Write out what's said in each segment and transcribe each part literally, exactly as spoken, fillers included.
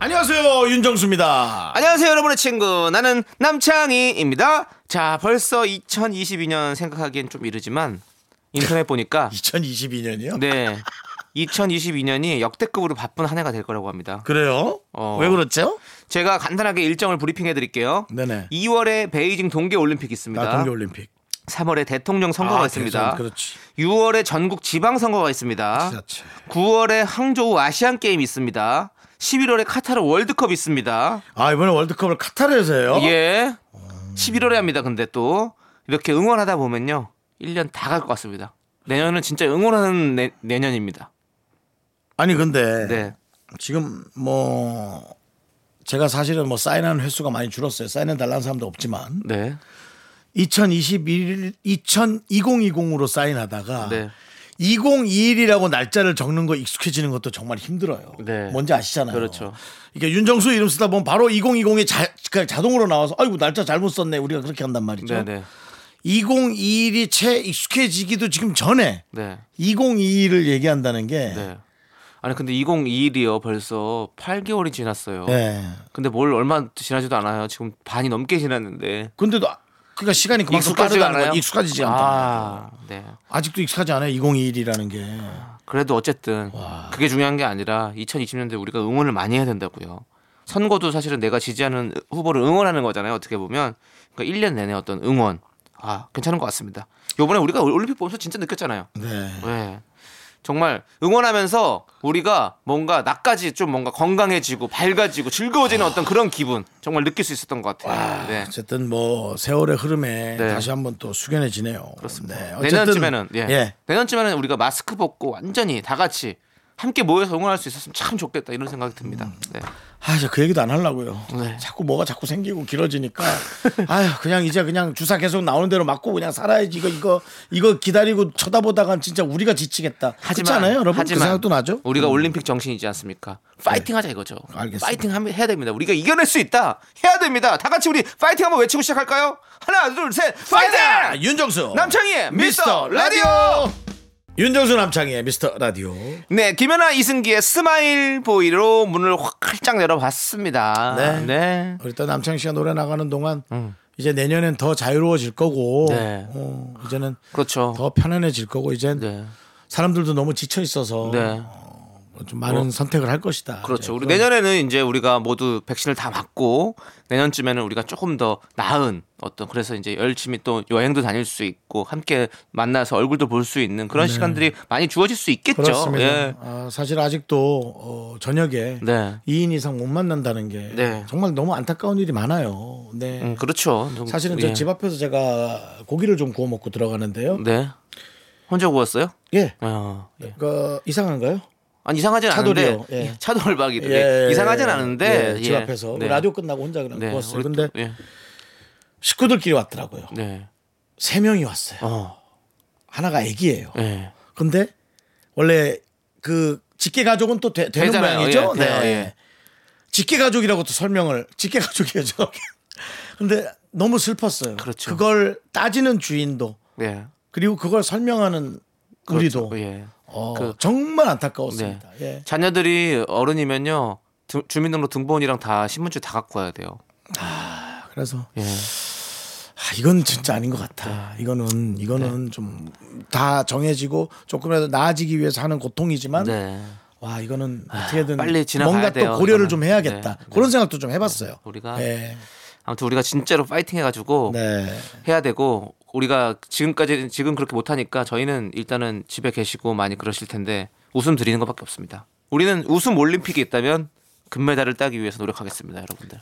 안녕하세요, 윤정수입니다. 안녕하세요, 여러분의 친구 나는 남창희입니다. 자, 벌써 이천이십이 년 생각하기엔 좀 이르지만 인터넷 보니까 이천이십이 년이요? 네, 이천이십이 년이 역대급으로 바쁜 한 해가 될 거라고 합니다. 그래요? 어, 왜 그렇죠? 제가 간단하게 일정을 브리핑해드릴게요. 네네. 이월에 베이징 동계올림픽 있습니다. 아, 동계올림픽. 삼월에 대통령 선거가 아, 있습니다. 대선, 유월에 전국 지방선거가 있습니다. 지자체. 구월에 항저우 아시안게임이 있습니다. 십일월에 카타르 월드컵 있습니다. 아, 이번에 월드컵을 카타르에서 해요? 예. 음... 십일월에 합니다. 근데 또 이렇게 응원하다 보면요, 일 년 다 갈 것 같습니다. 내년은 진짜 응원하는 내, 내년입니다. 아니 근데 네. 지금 뭐 제가 사실은 뭐 사인하는 횟수가 많이 줄었어요. 사인해달라는 사람도 없지만 네. 이천이십일, 이천이십으로 사인하다가 네. 이천이십일이라고 날짜를 적는 거 익숙해지는 것도 정말 힘들어요. 네. 뭔지 아시잖아요. 그렇죠. 이게 윤정수 이름 쓰다 보면 바로 이천이십이 자, 자동으로 나와서 아이고 날짜 잘못 썼네 우리가 그렇게 한단 말이죠. 네네. 이천이십일이 채 익숙해지기도 지금 전에 네. 이천이십일을 얘기한다는 게 네. 아니 근데 이천이십일이요 벌써 팔 개월이 지났어요. 네. 근데 뭘 얼마 지나지도 않아요. 지금 반이 넘게 지났는데 근데도 그러니까 시간이 그만큼 빠르다는 건 익숙하지지 않다. 아, 네. 아직도 익숙하지 않아요. 이천이십일이라는 게. 그래도 어쨌든 와. 그게 중요한 게 아니라 이천이십 년대 우리가 응원을 많이 해야 된다고요. 선거도 사실은 내가 지지하는 후보를 응원하는 거잖아요. 어떻게 보면. 그러니까 일 년 내내 어떤 응원. 아, 괜찮은 것 같습니다. 요번에 우리가 올림픽 보면서 진짜 느꼈잖아요. 네. 네. 정말 응원하면서 우리가 뭔가 나까지 좀 뭔가 건강해지고 밝아지고 즐거워지는 와. 어떤 그런 기분 정말 느낄 수 있었던 것 같아요. 네. 어쨌든 뭐 세월의 흐름에 네. 다시 한번 또 숙연해지네요. 그렇습니다. 네. 내년쯤에는 예. 예. 내년쯤에는 우리가 마스크 벗고 완전히 다 같이 함께 모여서 응원할 수 있었으면 참 좋겠다 이런 생각이 듭니다. 음. 네. 아, 저 그 얘기도 안 하려고요. 네. 자꾸 뭐가 자꾸 생기고 길어지니까 아유 그냥 이제 그냥 주사 계속 나오는 대로 맞고 그냥 살아야지. 이거 이거 이거 기다리고 쳐다보다간 진짜 우리가 지치겠다. 하지만 그렇잖아요, 여러분. 하지만 그 생각도 나죠. 우리가 음. 올림픽 정신이지 않습니까? 파이팅하자 이거죠. 알겠습니다. 파이팅 해야 됩니다. 우리가 이겨낼 수 있다. 해야 됩니다. 다 같이 우리 파이팅 한번 외치고 시작할까요? 하나, 둘, 셋, 파이팅! 파이팅! 윤정수, 남창희, 미스터 라디오. 라디오. 윤정수 남창희의 미스터 라디오. 네, 김연아 이승기의 스마일 보이로 문을 확 활짝 열어봤습니다. 네, 네. 일단 남창희 씨가 노래 나가는 동안 음. 이제 내년엔 더 자유로워질 거고, 네. 어, 이제는 그렇죠. 더 편안해질 거고, 이제 네. 사람들도 너무 지쳐 있어서 네. 어, 좀 많은 어. 선택을 할 것이다. 그렇죠. 우리 내년에는 이제 우리가 모두 백신을 다 맞고 내년쯤에는 우리가 조금 더 나은. 어떤 그래서 이제 열심히 또 여행도 다닐 수 있고 함께 만나서 얼굴도 볼 수 있는 그런 네. 시간들이 많이 주어질 수 있겠죠. 그렇습니다. 예. 아, 사실 아직도 어, 저녁에 네. 이 인 이상 못 만난다는 게 네. 정말 너무 안타까운 일이 많아요. 네, 음, 그렇죠. 사실은 예. 저 집 앞에서 제가 고기를 좀 구워 먹고 들어가는데요. 네, 혼자 구웠어요? 예. 어, 예. 그, 이상한가요? 아니 이상하진 않은데 예. 차돌박이도 예. 예. 이상하진 않은데 예. 집 앞에서 예. 라디오 끝나고 혼자 그냥 네. 구웠어요. 그런데 예. 식구들끼리 왔더라고요. 네. 세 명이 왔어요. 어. 하나가 아기예요. 네. 근데 원래 그 직계 가족은 또 되, 되는 되잖아요. 모양이죠. 예, 네. 돼요, 예. 직계 가족이라고 또 설명을 직계 가족이죠. 근데 너무 슬펐어요. 그렇죠. 그걸 따지는 주인도 예. 그리고 그걸 설명하는 그렇죠. 우리도 예. 어, 그, 정말 안타까웠습니다. 네. 예. 자녀들이 어른이면요 두, 주민등록 등본이랑 다 신분증 다 갖고 와야 돼요. 아. 그래서 예. 아, 이건 진짜 아닌 것 같아. 네. 이거는 이거는 네. 좀 다 정해지고 조금이라도 나아지기 위해서 하는 고통이지만 네. 와 이거는 아, 어떻게든 빨리 뭔가 돼요, 또 고려를 이거는. 좀 해야겠다. 네. 그런 생각도 좀 해봤어요. 네. 우리가 네. 아무튼 우리가 진짜로 파이팅해가지고 네. 해야 되고 우리가 지금까지 지금 그렇게 못하니까 저희는 일단은 집에 계시고 많이 그러실 텐데 웃음 드리는 것밖에 없습니다. 우리는 웃음 올림픽이 있다면 금메달을 따기 위해서 노력하겠습니다, 여러분들.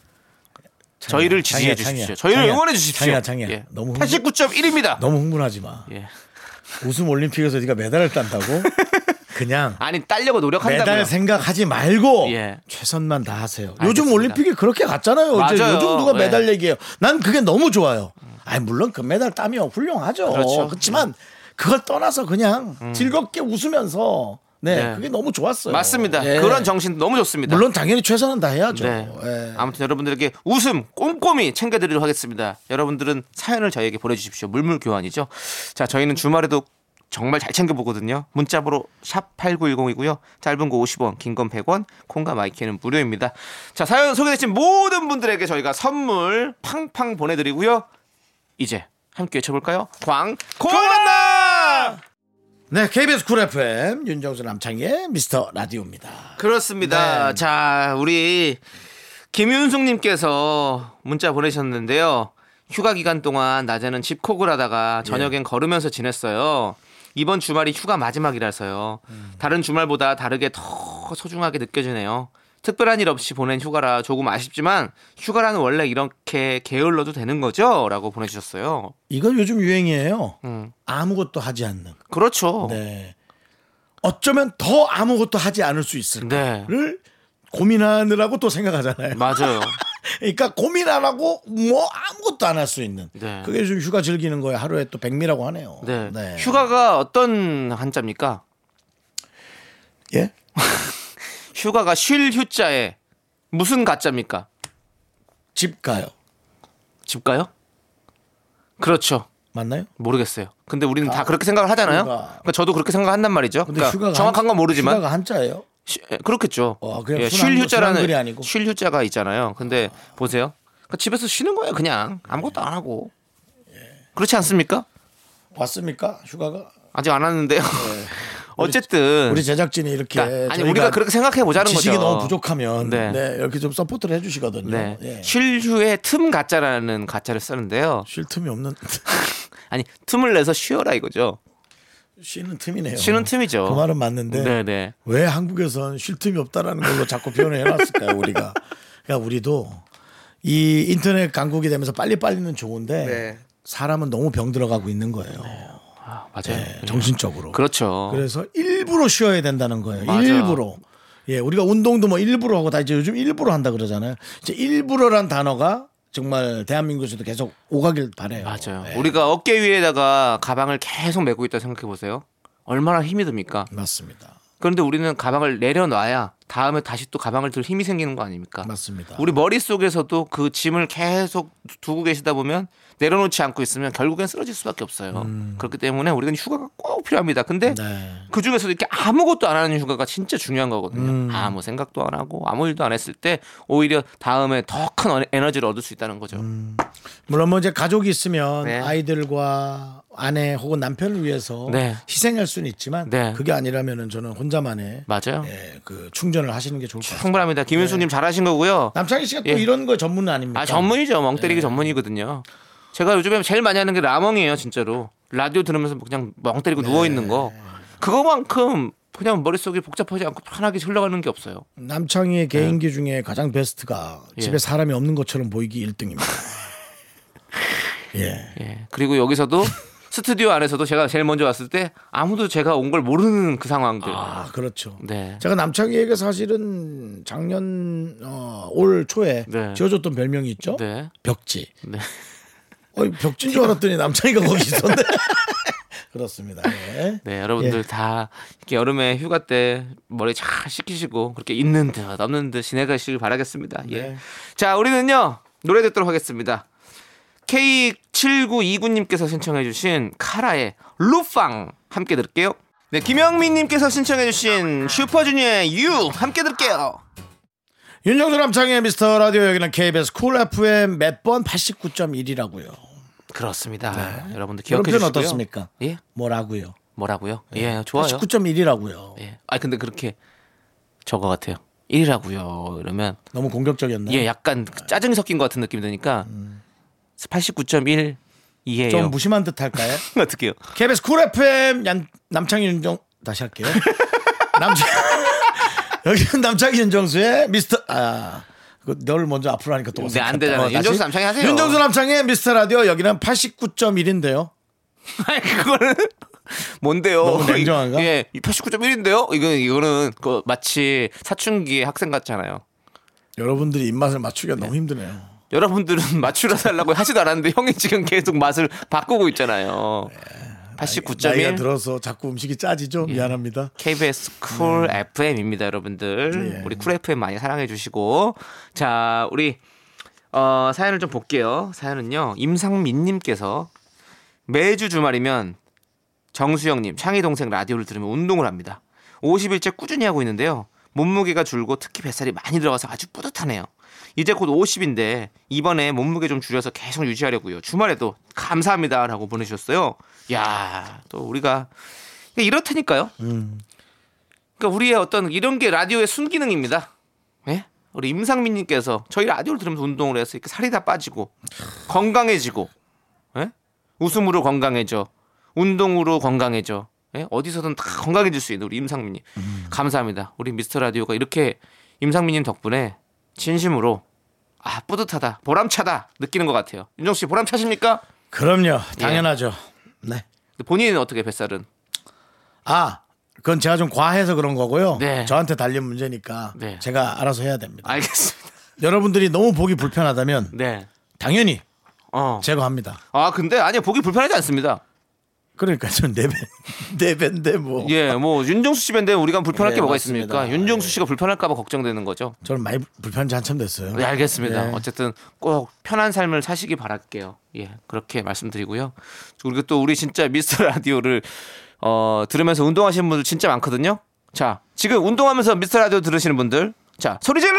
장이야, 저희를 지지해 장이야, 주십시오. 장이야, 저희를 장이야, 응원해 주십시오. 장이야, 장이야. 예. 너무 팔십구 점 일입니다. 너무 흥분하지 마. 예. 웃음 올림픽에서 네가 메달을 딴다고? 그냥 아니 딸려고 노력한다고요. 매달 생각하지 말고 예. 최선만 다하세요. 요즘 올림픽이 그렇게 갔잖아요. 맞아요. 이제 요즘 누가 메달 예. 얘기해요. 난 그게 너무 좋아요. 아니 물론 금메달 따면 훌륭하죠. 그렇죠. 그렇지만 그걸 떠나서 그냥 음. 즐겁게 웃으면서 네, 네 그게 너무 좋았어요. 맞습니다. 예. 그런 정신 너무 좋습니다. 물론 당연히 최선은 다 해야죠. 네. 예. 아무튼 여러분들에게 웃음 꼼꼼히 챙겨드리도록 하겠습니다. 여러분들은 사연을 저희에게 보내주십시오. 물물교환이죠. 자 저희는 주말에도 정말 잘 챙겨보거든요. 문자번호 샵팔구일공이고요. 짧은 거 오십 원, 긴 건 백 원, 콩과 마이키는 무료입니다. 자 사연 소개되신 모든 분들에게 저희가 선물 팡팡 보내드리고요. 이제 함께 외쳐볼까요? 광고한다. 네, 케이비에스 쿨 에프엠 윤정수 남창희의 미스터 라디오입니다. 그렇습니다. 네. 자, 우리 김윤숙님께서 문자 보내셨는데요. 휴가 기간 동안 낮에는 집콕을 하다가 저녁엔 예. 걸으면서 지냈어요. 이번 주말이 휴가 마지막이라서요. 음. 다른 주말보다 다르게 더 소중하게 느껴지네요. 특별한 일 없이 보낸 휴가라 조금 아쉽지만 휴가라는 원래 이렇게 게을러도 되는 거죠? 라고 보내주셨어요. 이건 요즘 유행이에요. 음. 아무것도 하지 않는. 그렇죠. 네. 어쩌면 더 아무것도 하지 않을 수 있을까를 네. 고민하느라고 또 생각하잖아요. 맞아요. 그러니까 고민 안 하고 뭐 아무것도 안 할 수 있는. 네. 그게 요즘 휴가 즐기는 거예요. 하루에 또 백미라고 하네요. 네. 네. 휴가가 어떤 한자입니까? 예? 휴가가 쉴 휴자에 무슨 가짜입니까? 집 가요. 집 가요? 그렇죠. 맞나요? 모르겠어요. 근데 우리는 아, 다 그렇게 생각을 하잖아요. 휴가. 그러니까 저도 그렇게 생각한단 말이죠. 근데 그러니까 휴가가 정확한 한, 건 모르지만 휴가가 한자예요? 쉬, 그렇겠죠. 어, 예, 쉴 휴자라는 쉴 휴자가 있잖아요. 근데 아. 보세요. 그러니까 집에서 쉬는 거예요. 그냥 아무것도 안 하고. 예. 그렇지 않습니까? 왔습니까? 휴가가? 아직 안 왔는데요. 예. 어쨌든 우리 제작진이 이렇게 그러니까, 아니 우리가 그렇게 생각해 보자는 거죠. 지식이 너무 부족하면 네. 네, 이렇게 좀 서포트를 해주시거든요. 네. 예. 쉴 휴의 틈 가짜라는 가짜를 쓰는데요. 쉴 틈이 없는 아니 틈을 내서 쉬어라 이거죠. 쉬는 틈이네요. 쉬는 틈이죠. 그 말은 맞는데 네네. 왜 한국에선 쉴 틈이 없다라는 걸로 자꾸 표현을 해놨을까요 우리가? 그러니까 우리도 이 인터넷 강국이 되면서 빨리 빨리는 좋은데 네. 사람은 너무 병 들어가고 있는 거예요. 네. 아, 맞아요. 네, 정신적으로. 그렇죠. 그래서 일부러 쉬어야 된다는 거예요. 맞아. 일부러. 예, 우리가 운동도 뭐 일부러 하고 다 이제 요즘 일부러 한다 그러잖아요. 이제 일부러란 단어가 정말 대한민국에서도 계속 오가길 바래요. 맞아요. 예. 우리가 어깨 위에다가 가방을 계속 메고 있다 생각해 보세요. 얼마나 힘이 듭니까? 맞습니다. 그런데 우리는 가방을 내려놔야 다음에 다시 또 가방을 들 힘이 생기는 거 아닙니까? 맞습니다. 우리 머릿속에서도 그 짐을 계속 두고 계시다 보면 내려놓지 않고 있으면 결국엔 쓰러질 수밖에 없어요. 음. 그렇기 때문에 우리는 휴가가 꼭 필요합니다. 근데 네. 그중에서도 이렇게 아무것도 안 하는 휴가가 진짜 중요한 거거든요. 음. 아무 생각도 안 하고 아무 일도 안 했을 때 오히려 다음에 더 큰 에너지를 얻을 수 있다는 거죠. 음. 물론 뭐 이제 가족이 있으면 네. 아이들과 아내 혹은 남편을 위해서 네. 희생할 수는 있지만 네. 그게 아니라면 저는 혼자만의 맞아요. 예, 그 충전을 하시는 게 좋을 것 같습니다. 충분합니다. 김윤수님 네. 잘하신 거고요. 남창희 씨가 또 예. 이런 거 전문은 아닙니까? 아, 전문이죠. 멍 때리기 예. 전문이거든요. 제가 요즘에 제일 많이 하는 게 라멍이에요. 진짜로 라디오 들으면서 그냥 멍 때리고 네. 누워있는 거 그거만큼 그냥 머릿속이 복잡하지 않고 편하게 흘러가는 게 없어요. 남창희의 개인기 네. 중에 가장 베스트가 예. 집에 사람이 없는 것처럼 보이기 일 등입니다. 예. 예. 그리고 여기서도 스튜디오 안에서도 제가 제일 먼저 왔을 때 아무도 제가 온 걸 모르는 그 상황들. 아, 그렇죠. 네. 제가 남창희에게 사실은 작년 어, 올 초에 네. 지어줬던 별명이 있죠. 네. 벽지. 네. 어, 벽지인 줄 알았더니 남창희가 거기 있었네. 그렇습니다. 네, 네 여러분들 예. 다 이렇게 여름에 휴가 때 머리 잘 식히시고 그렇게 있는 듯 없는 듯 지내가시길 바라겠습니다. 예. 네. 자, 우리는요 노래 듣도록 하겠습니다. 케이 칠구이구님께서 신청해주신 카라의 루팡 함께 들을게요. 네, 김영민님께서 신청해주신 슈퍼주니어의 유 함께 들을게요. 윤정수 남창의 미스터 라디오 여기는 케이비에스 쿨 에프엠 몇 번 팔십구 점 일이라고요. 그렇습니다. 네. 여러분들 기억해 주시고요. 여러분 어떻습니까? 예? 뭐라고요? 뭐라고요? 예, 예 좋아요. 팔십구 점 일이라고요. 예. 아 근데 그렇게 저거 같아요. 일이라고요. 이러면 너무 공격적이었나요? 예, 약간 짜증 섞인 것 같은 느낌이 드니까 음. 팔십구 점 일 이해요. 좀 무심한 듯 할까요? 어떻게요? 케이비에스 쿨 에프엠 남, 남창희 윤정 다시 할게요. 남창 여기는 남창희 윤정수의 미스터 아 널 먼저 앞으로 하니까 또 네, 안 되잖아요. 어, 윤정수 남창희 하세요. 윤정수 남창희 미스터 라디오 여기는 팔십구 점 일인데요. 아니 그거는 뭔데요? 너무 냉정한가? 예, 팔십구 점 일인데요? 이거, 이거는 그 마치 사춘기의 학생 같잖아요. 여러분들이 입맛을 맞추기가 네. 너무 힘드네요. 여러분들은 맞추러 달라고 하지도 않았는데 형이 지금 계속 맛을 바꾸고 있잖아요. 팔십구 점 일. 나이가 들어서 자꾸 음식이 짜지죠. 예. 미안합니다. 케이비에스 쿨 음. 에프엠입니다, 여러분들. 예. 우리 쿨 에프엠 많이 사랑해 주시고. 자, 우리 어, 사연을 좀 볼게요. 사연은요. 임상민님께서 매주 주말이면 정수영님, 창희 동생 라디오를 들으면 운동을 합니다. 오십 일째 꾸준히 하고 있는데요. 몸무게가 줄고 특히 뱃살이 많이 들어가서 아주 뿌듯하네요. 이제 곧 오십인데 이번에 몸무게 좀 줄여서 계속 유지하려고요. 주말에도 감사합니다 라고 보내주셨어요. 이야, 또 우리가 이렇다니까요. 음. 그러니까 우리의 어떤 이런 게 라디오의 순기능입니다. 예? 우리 임상민님께서 저희 라디오를 들으면서 운동을 해서 이렇게 살이 다 빠지고 건강해지고 예? 웃음으로 건강해져, 운동으로 건강해져, 예? 어디서든 다 건강해질 수 있는 우리 임상민님 음. 감사합니다. 우리 미스터라디오가 이렇게 임상민님 덕분에 진심으로 아 뿌듯하다, 보람차다 느끼는 것 같아요. 윤정씨 보람차십니까? 그럼요, 당연하죠. 예. 네. 본인은 어떻게 뱃살은? 아 그건 제가 좀 과해서 그런 거고요. 네. 저한테 달린 문제니까 네. 제가 알아서 해야 됩니다. 알겠습니다. 여러분들이 너무 보기 불편하다면 네. 당연히 어. 제거합니다. 아 근데 아니요, 보기 불편하지 않습니다. 그러니까 전 네 배, 네 배인데 뭐. 예, 뭐 윤정수 씨 배인데 우리가 불편할 네, 게 뭐가 맞습니다. 있습니까? 윤정수 씨가 불편할까봐 걱정되는 거죠. 저는 많이 불편한 지 한참 됐어요. 네, 알겠습니다. 네. 어쨌든 꼭 편한 삶을 사시기 바랄게요. 예, 그렇게 말씀드리고요. 그리고 또 우리 진짜 미스터 라디오를 어, 들으면서 운동하시는 분들 진짜 많거든요. 자, 지금 운동하면서 미스터 라디오 들으시는 분들, 자 소리 질러!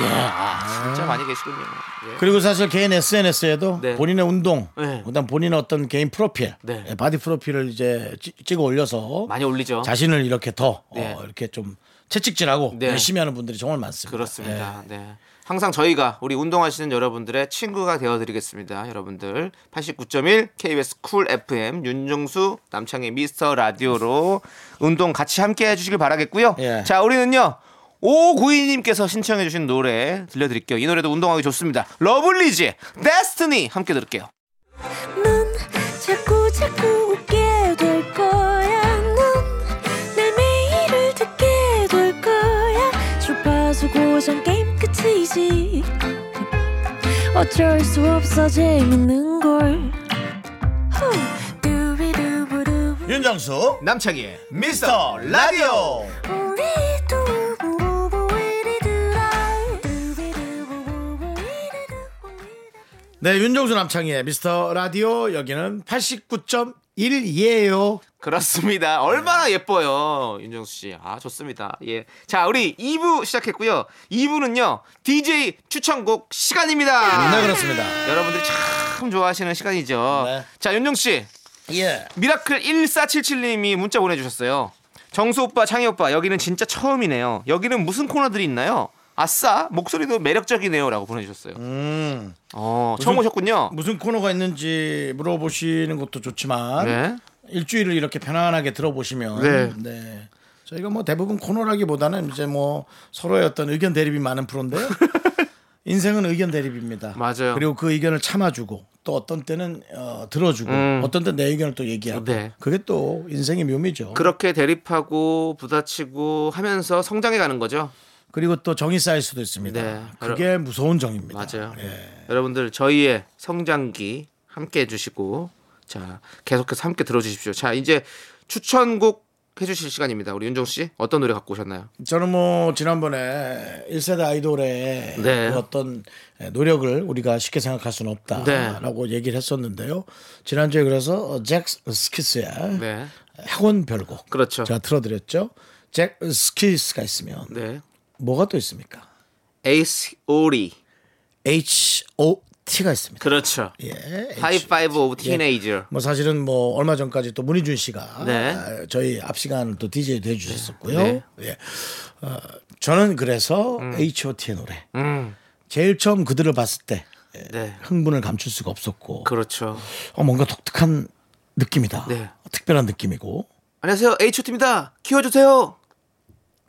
예, 아, 진짜 네. 많이 계시군요. 예. 그리고 사실 개인 에스엔에스에도 네. 본인의 운동, 네. 그다음 본인의 어떤 개인 프로필, 네. 바디 프로필을 이제 찍어 올려서 많이 올리죠. 자신을 이렇게 더 네. 어, 이렇게 좀 채찍질하고 네. 열심히 하는 분들이 정말 많습니다. 그렇습니다. 네. 네. 항상 저희가 우리 운동하시는 여러분들의 친구가 되어드리겠습니다. 여러분들 팔십구 점 일 케이비에스 쿨 에프엠 윤정수 남창희 미스터 라디오로 운동 같이 함께 해주시길 바라겠고요. 예. 자, 우리는요. 오구이님께서 신청해 주신 노래 들려드릴게요. 이 노래도 운동하기 좋습니다. 러블리즈 데스티니 함께 들을게요. 넌 자꾸 자꾸 웃게 될 거야. 넌 내 매일을 듣게 될 거야. 주파수 고정 게임 끝이지. 어쩔 수 없어 재밌는 걸. 윤정수 남창희 미스터 라디오. 네, 윤정수 남창희의 미스터 라디오. 여기는 팔십구 점 일이에요. 그렇습니다. 얼마나 예뻐요, 윤정수 씨. 아, 좋습니다. 예. 자, 우리 이 부 시작했고요. 이 부는요, 디제이 추천곡 시간입니다. 네, 그렇습니다. 여러분들이 참 좋아하시는 시간이죠. 네. 자, 윤정수 씨. 예. 미라클 일사칠칠님이 문자 보내주셨어요. 정수 오빠, 창희 오빠, 여기는 진짜 처음이네요. 여기는 무슨 코너들이 있나요? 아싸 목소리도 매력적이네요라고 보내주셨어요. 음, 어, 무슨, 처음 오셨군요. 무슨 코너가 있는지 물어보시는 것도 좋지만 네. 일주일을 이렇게 편안하게 들어보시면 네. 네. 저희가 뭐 대부분 코너라기보다는 이제 뭐 서로의 어떤 의견 대립이 많은 프로인데요. 인생은 의견 대립입니다. 맞아요. 그리고 그 의견을 참아주고 또 어떤 때는 어, 들어주고 음. 어떤 때는 내 의견을 또 얘기하고 네. 그게 또 인생의 묘미죠. 그렇게 대립하고 부딪히고 하면서 성장해가는 거죠. 그리고 또 정이 쌓일 수도 있습니다. 네, 그게 여러... 무서운 정입니다. 맞아요. 예. 여러분들 저희의 성장기 함께 해주시고 자 계속해서 함께 들어주십시오. 자 이제 추천곡 해주실 시간입니다. 우리 윤정 씨 어떤 노래 갖고 오셨나요? 저는 뭐 지난번에 일 세대 아이돌의 네. 그 어떤 노력을 우리가 쉽게 생각할 수는 없다라고 네. 얘기를 했었는데요. 지난주에 그래서 잭 스키스의 네. 학원 별곡 그렇죠. 제가 틀어드렸죠. 잭 스키스가 있으면 네. 뭐가 또 있습니까? 에이치 오 티. 에이치 오 티가 있습니다. 그렇죠. 예, 하이파이브 오브 티네이저. 뭐 사실은 뭐 얼마 전까지 또 문희준 씨가 네. 저희 앞 시간을 또 디제이도 해주셨었고요. 네. 예. 어, 저는 그래서 음. 에이치 오 티의 노래. 음. 제일 처음 그들을 봤을 때 네. 흥분을 감출 수가 없었고. 그렇죠. 어, 뭔가 독특한 느낌이다. 네. 특별한 느낌이고. 안녕하세요. 에이치 오 티입니다. 키워주세요.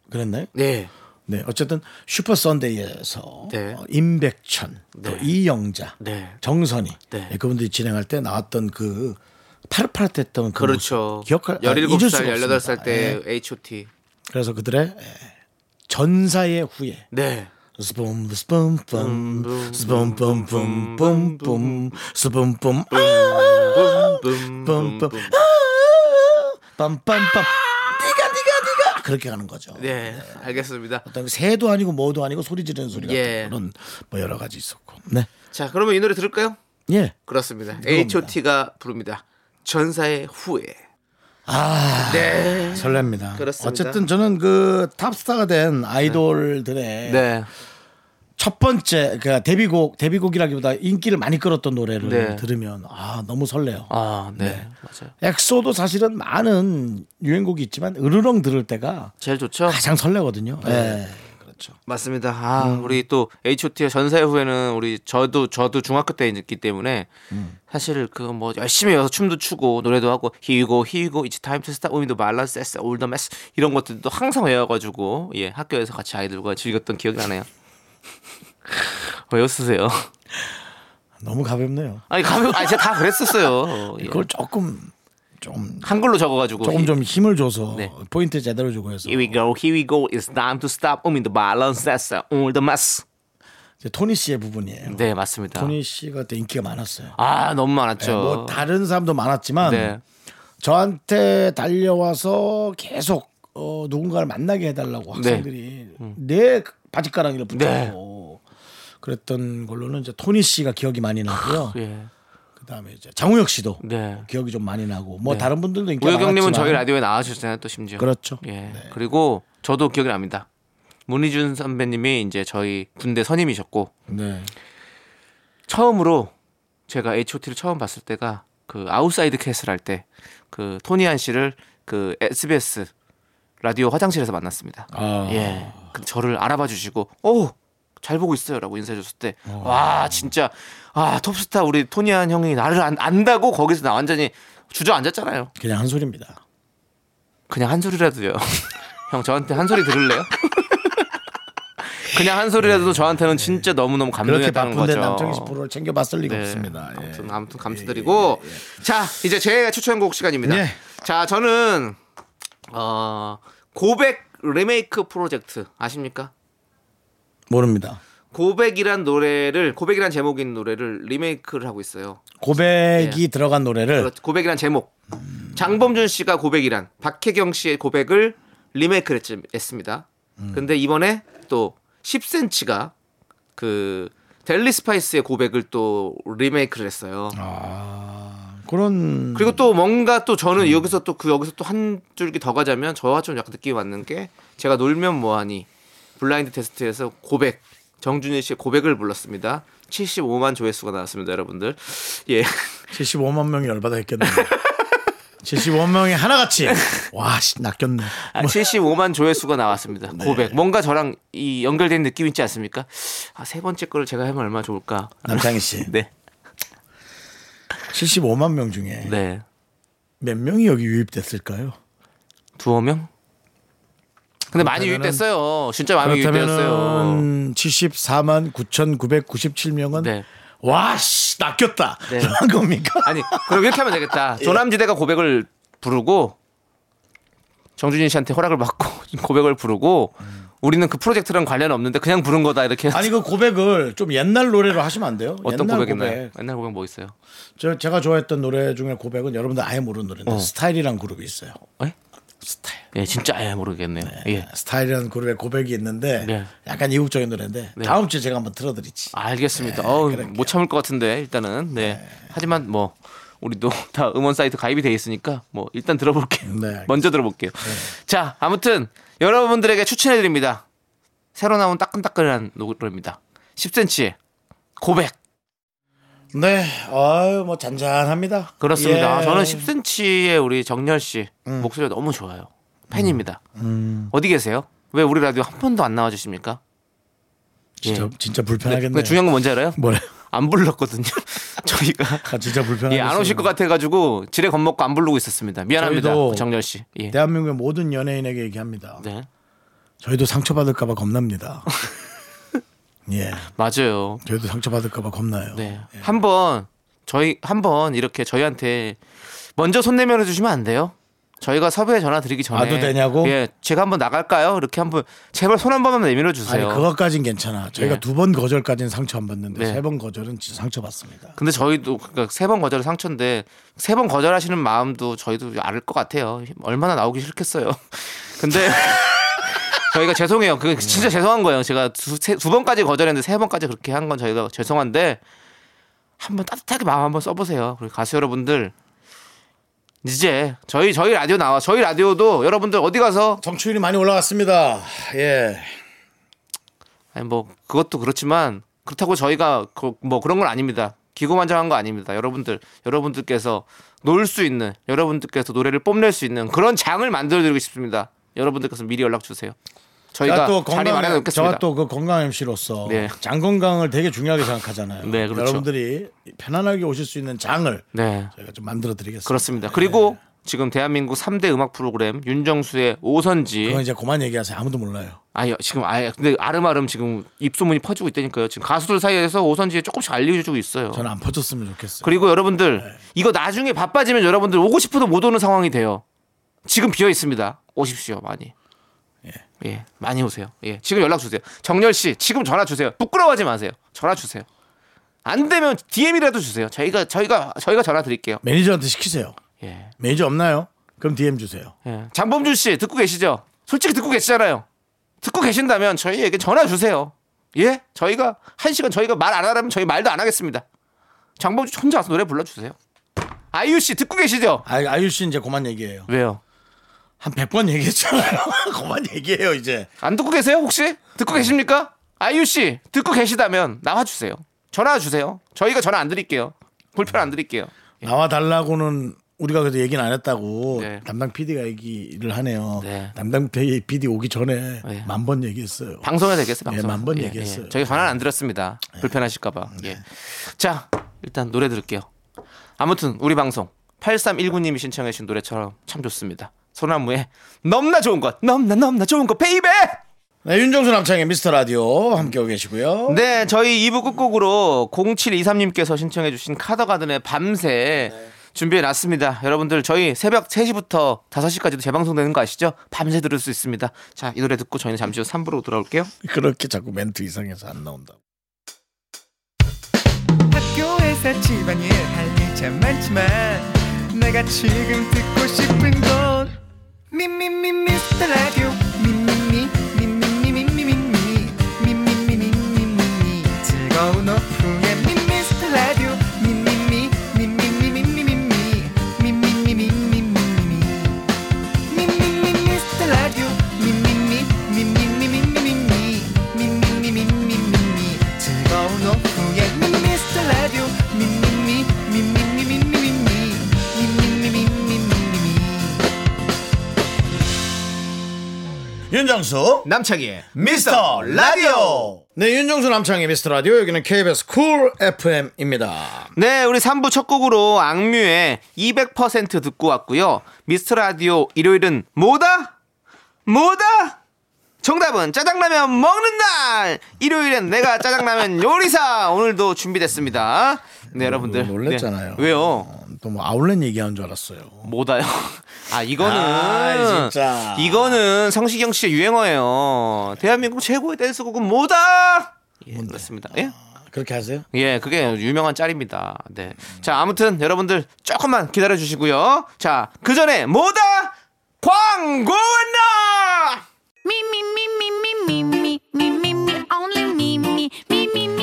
그랬나요? 네. 네, 어쨌든 슈퍼 선데이에서 네. 임백천, 네. 또 이영자, 네. 정선이 네. 네, 그분들이 진행할 때 나왔던 그 파릇파릇했던 그 그렇죠. 기억할 열일곱 살, 열여덟 살 때 예. 에이치오티. 그래서 그들의 전사의 후예. 네. 스봄 스봄 봄 스봄 봄 봄 봄 봄 스봄 봄 봄 봄 봄 빰빰빰 그렇게 가는 거죠. 네, 네. 알겠습니다. 어떤 새도 아니고 뭐도 아니고 소리 지르는 소리 같은 예. 그런 뭐 여러 가지 있었고. 네. 자, 그러면 이 노래 들을까요? 예. 그렇습니다. 들어옵니다. 에이치오티가 부릅니다. 전사의 후예. 아, 네. 설렙니다. 그렇습니다. 어쨌든 저는 그 탑스타가 된 아이돌들의 네. 네. 첫 번째 그러니까 데뷔곡 데뷔곡이라기보다 인기를 많이 끌었던 노래를 네. 들으면 아 너무 설레요. 아, 네. 네 맞아요. 엑소도 사실은 많은 유행곡이 있지만 으르렁 들을 때가 제일 좋죠. 가장 설레거든요. 네, 네. 그렇죠. 맞습니다. 아 음. 우리 또 에이치오티의 전사의 후에는 우리 저도 저도 중학교 때 있기 때문에 음. 사실 그 뭐 열심히 와서 춤도 추고 노래도 하고 히고 히고 it's time to start 우리도 말라스 에스 올더 메스 이런 것들도 항상 외워가지고 예 학교에서 같이 아이들과 즐겼던 기억이 나네요. 왜 웃으세요? 너무 가볍네요. 아니 가볍, 아니 제가 다 그랬었어요. 이걸 예. 조금 좀 한글로 적어가지고 조금 히, 좀 힘을 줘서 네. 포인트 제대로 주고 해서. Here we go, here we go, it's time to stop. Um, the balance that's all the mess. 이제 토니 씨의 부분이에요. 네 맞습니다. 토니 씨가 또 인기가 많았어요. 아 너무 많았죠. 네, 뭐 다른 사람도 많았지만 네. 저한테 달려와서 계속 어, 누군가를 만나게 해달라고 학생들이 네. 음. 내 바짓가랑이를 붙잡고 네. 그랬던 걸로는 이제 토니 씨가 기억이 많이 나고요. 예. 그다음에 이제 장우혁 씨도 네. 기억이 좀 많이 나고 뭐 네. 다른 분들도 인기가 많았지만 우혁님은 저희 라디오에 나와주셨잖아요. 또 심지어 그렇죠. 예. 네. 그리고 저도 기억이 납니다. 문희준 선배님이 이제 저희 군대 선임이셨고 네. 처음으로 제가 에이치오티를 처음 봤을 때가 그 아웃사이드 캐슬 할 때 그 토니한 씨를 그 에스비에스 라디오 화장실에서 만났습니다. 아. 예. 저를 알아봐 주시고 오, 잘 보고 있어요 라고 인사해 줬을 때 와 진짜 아 톱스타 우리 토니안 형이 나를 안, 안다고 거기서 나 완전히 주저앉았잖아요. 그냥 한 소리입니다. 그냥 한 소리라도요. 형 저한테 한 소리 들을래요? 그냥 한 소리라도 네. 저한테는 진짜 너무너무 감동했다는 거죠. 그렇게 바쁜데 남창희 프로를 챙겨봤을 네. 리가 없습니다. 아무튼, 예. 아무튼 감사드리고 예, 예, 예. 자 이제 제 추천곡 시간입니다. 예. 자 저는 어, 고백 리메이크 프로젝트 아십니까? 모릅니다. 고백이란 노래를 고백이란 제목인 노래를 리메이크를 하고 있어요. 고백이 네. 들어간 노래를 고백이란 제목 음. 장범준 씨가 고백이란 박혜경 씨의 고백을 리메이크를 했습니다. 음. 근데 이번에 또 십 센티미터가 그 델리 스파이스의 고백을 또 리메이크를 했어요. 아 그런 그리고 또 뭔가 또 저는 음. 여기서 또 그 여기서 또 한 줄기 더 가자면 저와 좀 약간 느낌이 맞는 게 제가 놀면 뭐하니 블라인드 테스트에서 고백 정준일 씨의 고백을 불렀습니다. 칠십오만 조회수가 나왔습니다, 여러분들. 예, 칠십오만 명이 열받아 했겠네요. 칠십오 명이 하나같이 와 낚였네. 아, 칠십오만 조회수가 나왔습니다. 네. 고백 뭔가 저랑 이 연결된 느낌 있지 않습니까? 아, 세 번째 거를 제가 하면 얼마나 좋을까? 남창희 씨. 네. 칠십오만 명 중에 네. 몇 명이 여기 유입됐을까요? 두어 명? 근데 많이 유입됐어요. 진짜 많이 유입됐어요. 칠십사만 구천구백구십칠 명은 네. 와씨 낚였다 네. 그런 겁니까? 아니 그럼 이렇게 하면 되겠다. 조남지대가 고백을 부르고 정준인 씨한테 허락을 받고 고백을 부르고 음. 우리는 그 프로젝트랑 관련 없는데 그냥 부른 거다 이렇게. 아니 그 고백을 좀 옛날 노래로 하시면 안 돼요? 어떤 옛날 고백이나요? 고백. 옛날 고백 뭐 있어요? 저 제가 좋아했던 노래 중에 고백은 여러분들 아예 모르는 노래인데 어. 스타일이란 그룹이 있어요. 에? 스타일. 예, 진짜 아예 모르겠네요. 네, 예. 스타일이란 그룹의 고백이 있는데 네. 약간 이국적인 노래인데 네. 다음 주에 제가 한번 틀어드리지. 알겠습니다. 네, 어우, 못 참을 것 같은데 일단은. 네. 네. 하지만 뭐. 우리도 다 음원 사이트 가입이 돼 있으니까 뭐 일단 들어볼게요. 네, 먼저 들어볼게요. 네. 자, 아무튼 여러분들에게 추천해드립니다. 새로 나온 따끈따끈한 노래입니다. 십 센티미터의 고백. 네, 아유 뭐 잔잔합니다. 그렇습니다. 예. 저는 십 센티미터의 우리 정열 씨 음. 목소리가 너무 좋아요. 팬입니다. 음. 어디 계세요? 왜 우리 라디오 한 번도 안 나와주십니까? 진짜, 예. 진짜 불편하겠네요. 근데 중요한 건 뭔지 알아요? 뭐래요? 안 불렀거든요. 저희가 아, 진짜 불편하겠어요. 예, 안 오실 것 같아가지고 지레 겁먹고 안 부르고 있었습니다. 미안합니다, 정렬 씨. 예. 대한민국의 모든 연예인에게 얘기합니다. 네. 저희도 상처받을까봐 겁납니다. 예, 맞아요. 저희도 상처받을까봐 겁나요. 네. 예. 한번 저희 한번 이렇게 저희한테 먼저 손 내밀어 주시면 안 돼요? 저희가 섭외에 전화 드리기 전에 아도 되냐고? 예, 제가 한번 나갈까요? 이렇게 한번 제발 손 한 번만 내밀어 주세요. 아니, 그것까진 괜찮아. 저희가 예. 두 번 거절까지는 상처 안 받는데 네. 세 번 거절은 진짜 상처 받습니다. 근데 저희도 그러니까 세 번 거절은 상처인데 세 번 거절하시는 마음도 저희도 알 것 같아요. 얼마나 나오기 싫겠어요. 근데 저희가 죄송해요. 그 진짜 죄송한 거예요. 제가 두, 세, 두 번까지 거절했는데 세 번까지 그렇게 한 건 저희가 죄송한데 한번 따뜻하게 마음 한번 써보세요. 우리 가수 여러분들. 이제 저희 저희 라디오 나와 저희 라디오도 여러분들 어디 가서 정치율이 많이 올라갔습니다. 예. 아니 뭐 그것도 그렇지만 그렇다고 저희가 그, 뭐 그런 건 아닙니다. 기고만장한 거 아닙니다. 여러분들 여러분들께서 놀 수 있는 여러분들께서 노래를 뽐낼 수 있는 그런 장을 만들어드리고 싶습니다. 여러분들께서 미리 연락 주세요. 저희가 또 자리 마련해 놓겠습니다. 제가 또 그 건강 엠씨로서 네. 장 건강을 되게 중요하게 생각하잖아요. 네, 그렇죠. 여러분들이 편안하게 오실 수 있는 장을 네. 저희가 좀 만들어드리겠습니다. 그렇습니다. 그리고 네. 지금 대한민국 삼 대 음악 프로그램 윤정수의 오선지. 그건 이제 그만 얘기하세요. 아무도 몰라요. 아니요. 지금 아예 근데 아름아름 지금 입소문이 퍼지고 있다니까요. 지금 가수들 사이에서 오선지에 조금씩 알려주고 있어요. 저는 안 퍼졌으면 좋겠어요. 그리고 여러분들 네. 이거 나중에 바빠지면 여러분들 오고 싶어도 못 오는 상황이 돼요. 지금 비어 있습니다. 오십시오 많이. 예. 예, 많이 오세요. 예, 지금 연락 주세요. 정열 씨, 지금 전화 주세요. 부끄러워하지 마세요. 전화 주세요. 안 되면 디엠이라도 주세요. 저희가 저희가 저희가 전화 드릴게요. 매니저한테 시키세요. 예, 매니저 없나요? 그럼 디엠 주세요. 예, 장범준 씨 듣고 계시죠? 솔직히 듣고 계시잖아요. 듣고 계신다면 저희에게 전화 주세요. 예, 저희가 한 시간 저희가 말 안 하라면 저희 말도 안 하겠습니다. 장범준 혼자 와서 노래 불러주세요. 아이유 씨 듣고 계시죠? 아, 아이유 씨 이제 그만 얘기해요. 왜요? 한 백 번 얘기했잖아요. 그만 얘기해요 이제. 안 듣고 계세요 혹시? 듣고 계십니까? 아이유씨 듣고 계시다면 나와주세요. 전화주세요. 저희가 전화 안 드릴게요. 불편 안 드릴게요. 예. 나와달라고는 우리가 그래도 얘기는 안 했다고 네. 담당 피디가 얘기를 하네요. 네. 담당 피디 오기 전에 네. 만 번 얘기했어요. 방송에서 얘기했어요. 네, 만 번 예, 얘기했어요. 예, 예. 저희 전화는 안 드렸습니다. 예. 불편하실까봐. 네. 예. 자 일단 노래 들을게요. 아무튼 우리 방송 팔삼일구 님이 신청해 주신 노래처럼 참 좋습니다. 소나무의 넘나 좋은 것 넘나 넘나 좋은 것 베이베. 네, 윤정수 남창의 미스터라디오 함께하고 계시고요. 네, 저희 이 부 끝곡으로 공칠이삼 님께서 신청해 주신 카더가든의 밤새 네. 준비해놨습니다. 여러분들 저희 새벽 세 시부터 다섯 시까지도 재방송되는 거 아시죠? 밤새 들을 수 있습니다. 자, 이 노래 듣고 저희는 잠시 후 삼 부로 돌아올게요. 그렇게 자꾸 멘트 이상해서 안 나온다고. 학교에서 집안일 할 일 참 많지만 내가 지금 듣고 싶은 건 미미미 미스터 라디오 미미미 미미미 미미미 미미미 미미미 즐거운 오픈에 미스터 라디오 미미미 미미미 미미미 미미미 미미미 미미미 미스터 라디오 미미미 미미미 미미미 미미미 미미미 즐거운 오픈에 미스터 라디오 미미미 미미미 미미미 윤정수 남창희의 미스터 라디오. 네, 윤정수 남창희의 미스터 라디오. 여기는 케이비에스 쿨 에프엠입니다. 네, 우리 삼 부 첫 곡으로 악뮤의 이백 퍼센트 듣고 왔고요. 미스터 라디오 일요일은 뭐다? 뭐다? 정답은 짜장라면 먹는 날. 일요일엔 내가 짜장라면 요리사. 오늘도 준비됐습니다. 네, 여러분들 놀랬잖아요. 네. 왜요? 또 뭐 아울렛 얘기하는 줄 알았어요. 뭐다요? 아 이거는 아, 진짜. 이거는 성시경 씨의 유행어예요. 대한민국 최고의 댄스곡은 뭐다? 예, 그렇습니다. 예? 아, 그렇게 하세요? 예, 그게 유명한 짤입니다. 네. 자, 아무튼 여러분들 조금만 기다려 주시고요. 자, 그 전에 뭐다? 광고 나! 미미미미미미미 미미미 only 미미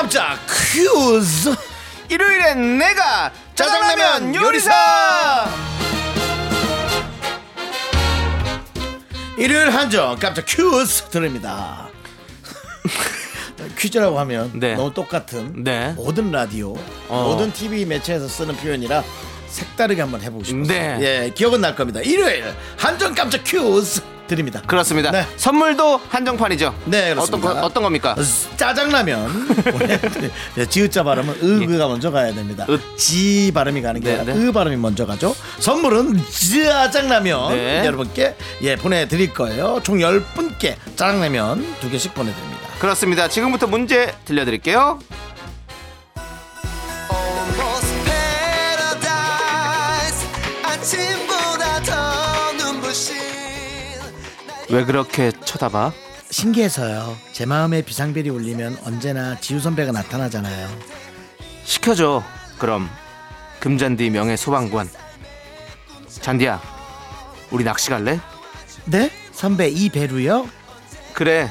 깜짝 퀴즈. 일요일엔 내가 짜장라면 요리사. 일요일 한정 깜짝 퀴즈 드립니다. 퀴즈라고 하면 네. 너무 똑같은 네. 모든 라디오 어. 모든 티비 매체에서 쓰는 표현이라 색다르게 한번 해보고 싶습니다. 네. 예, 기억은 날 겁니다. 일요일 한정 깜짝 퀴즈 드립니다. 그렇습니다. 네. 선물도 한정판이죠. 네, 그렇습니다. 어떤, 거, 어떤 겁니까? 짜장라면. 지읒자 발음은 으가 예. 먼저 가야 됩니다. 으. 지 발음이 가는 게 아니라 으 발음이 먼저 가죠. 선물은 짜장라면 네. 여러분께 예, 보내드릴 거예요. 총 열 분께 짜장라면 두 개씩 보내드립니다. 그렇습니다. 지금부터 문제 들려드릴게요. 왜 그렇게 쳐다봐? 신기해서요. 제 마음에 비상벨이 울리면 언제나 지우 선배가 나타나잖아요. 시켜줘. 그럼 금잔디 명예 소방관. 잔디야, 우리 낚시 갈래? 네? 선배 이 배로요? 그래,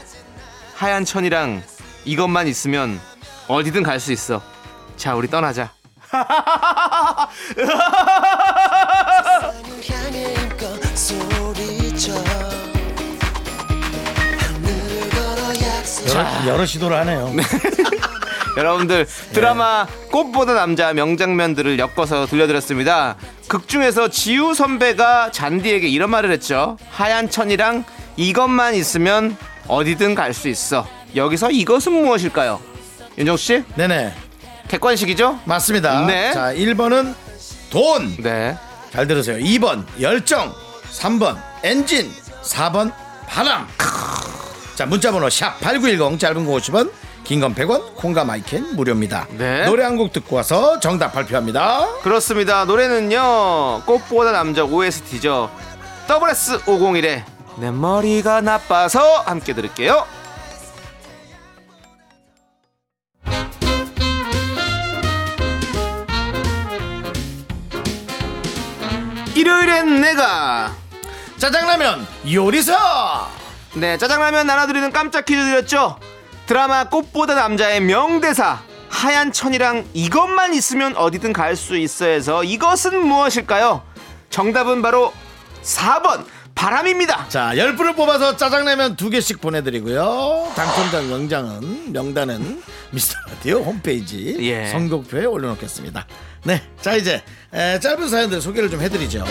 하얀 천이랑 이것만 있으면 어디든 갈 수 있어. 자, 우리 떠나자. 여러, 여러 시도를 하네요. 여러분들 드라마 예. 꽃보는 남자 명장면들을 엮어서 들려드렸습니다. 극 중에서 지우 선배가 잔디에게 이런 말을 했죠. 하얀 천이랑 이것만 있으면 어디든 갈 수 있어. 여기서 이것은 무엇일까요? 윤정수씨? 네네, 객관식이죠? 맞습니다. 네. 자, 일 번은 돈. 네. 잘 들으세요. 이 번 열정, 삼 번 엔진, 사 번 바람. 자, 문자번호 샵 팔구일공, 짧은 거 오십 원, 긴 건 백 원, 콩과 마이캔 무료입니다. 네. 노래 한 곡 듣고 와서 정답 발표합니다. 그렇습니다. 노래는요, 꽃보다 남자 오에스티죠. 더블에스 오공일의 내 머리가 나빠서 함께 들을게요. 일요일엔 내가 짜장라면 요리사. 네, 짜장라면 나눠드리는 깜짝 퀴즈 드렸죠. 드라마 꽃보다 남자의 명대사 하얀 천이랑 이것만 있으면 어디든 갈 수 있어에서 이것은 무엇일까요? 정답은 바로 사 번 바람입니다. 자, 열 분을 뽑아서 짜장라면 두 개씩 보내드리고요. 당첨자 명장은 명단은 미스터라디오 홈페이지 예. 선곡표에 올려놓겠습니다. 네, 자, 이제 에, 짧은 사연들 소개를 좀 해드리죠.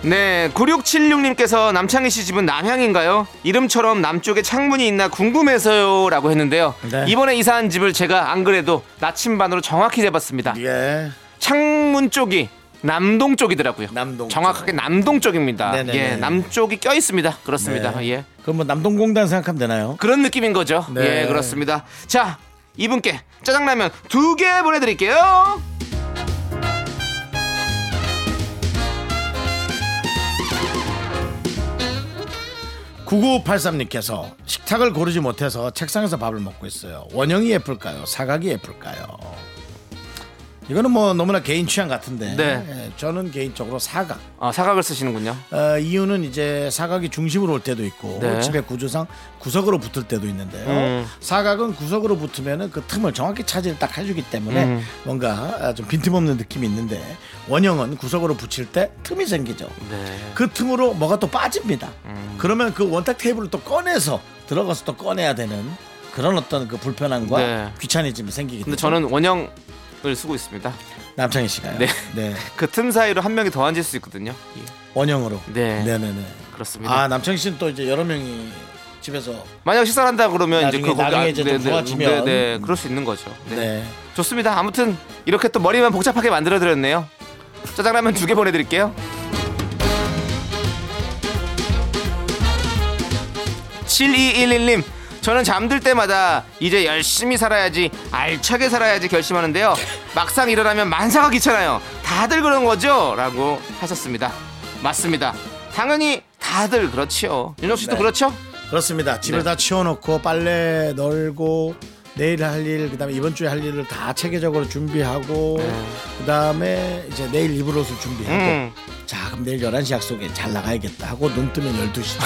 네, 구육칠육님께서 남창희씨 집은 남향인가요? 이름처럼 남쪽에 창문이 있나 궁금해서요 라고 했는데요. 네. 이번에 이사한 집을 제가 안 그래도 나침반으로 정확히 재봤습니다. 예. 창문 쪽이 남동 쪽이더라고요. 남동 정확하게 남동 쪽입니다. 네네. 예, 남쪽이 껴있습니다. 그렇습니다. 네. 예. 그럼 뭐 남동공단 생각하면 되나요? 그런 느낌인 거죠. 네. 예, 그렇습니다. 자, 이분께 짜장라면 두 개 보내드릴게요. 구구팔삼님께서 식탁을 고르지 못해서 책상에서 밥을 먹고 있어요. 원형이 예쁠까요? 사각이 예쁠까요? 이거는 뭐 너무나 개인 취향 같은데 네. 예, 저는 개인적으로 사각. 아, 사각을 쓰시는군요. 어, 이유는 이제 사각이 중심으로 올 때도 있고 네. 집의 구조상 구석으로 붙을 때도 있는데요. 음. 사각은 구석으로 붙으면 그 틈을 정확히 차지를 딱 해주기 때문에 음. 뭔가 좀 빈틈없는 느낌이 있는데, 원형은 구석으로 붙일 때 틈이 생기죠. 네. 그 틈으로 뭐가 또 빠집니다. 음. 그러면 그 원탁 테이블을 또 꺼내서 들어가서 또 꺼내야 되는 그런 어떤 그 불편함과 네. 귀차니즘이 생기기 때문에. 근데 저는 원형 을 쓰고 있습니다. 남창희 씨가요. 네. 네. 그 틈 사이로 한 명이 더 앉을 수 있거든요. 예. 원형으로. 네. 네네네. 그렇습니다. 아, 남창희 씨는 또 이제 여러 명이 집에서 만약 식사를 한다 그러면 나중에, 이제 그거 나중에 이제 좀 도와주면 네네 그럴 수 있는 거죠. 네. 네. 좋습니다. 아무튼 이렇게 또 머리만 복잡하게 만들어 드렸네요. 짜장라면 두 개 보내드릴게요. 칠이일일님. 저는 잠들 때마다 이제 열심히 살아야지, 알차게 살아야지 결심하는데요, 막상 일어나면 만사가 귀찮아요. 다들 그런 거죠? 라고 하셨습니다. 맞습니다. 당연히 다들 그렇지요. 윤혁 씨도 네. 그렇죠? 그렇습니다. 집을 네. 다 치워놓고 빨래 널고 내일 할 일, 그다음에 이번 주에 할 일을 다 체계적으로 준비하고 음. 그다음에 이제 내일 입을 옷을 준비하고 음. 자 그럼 내일 열한 시 약속에 잘 나가야겠다 하고 눈 뜨면 열두 시.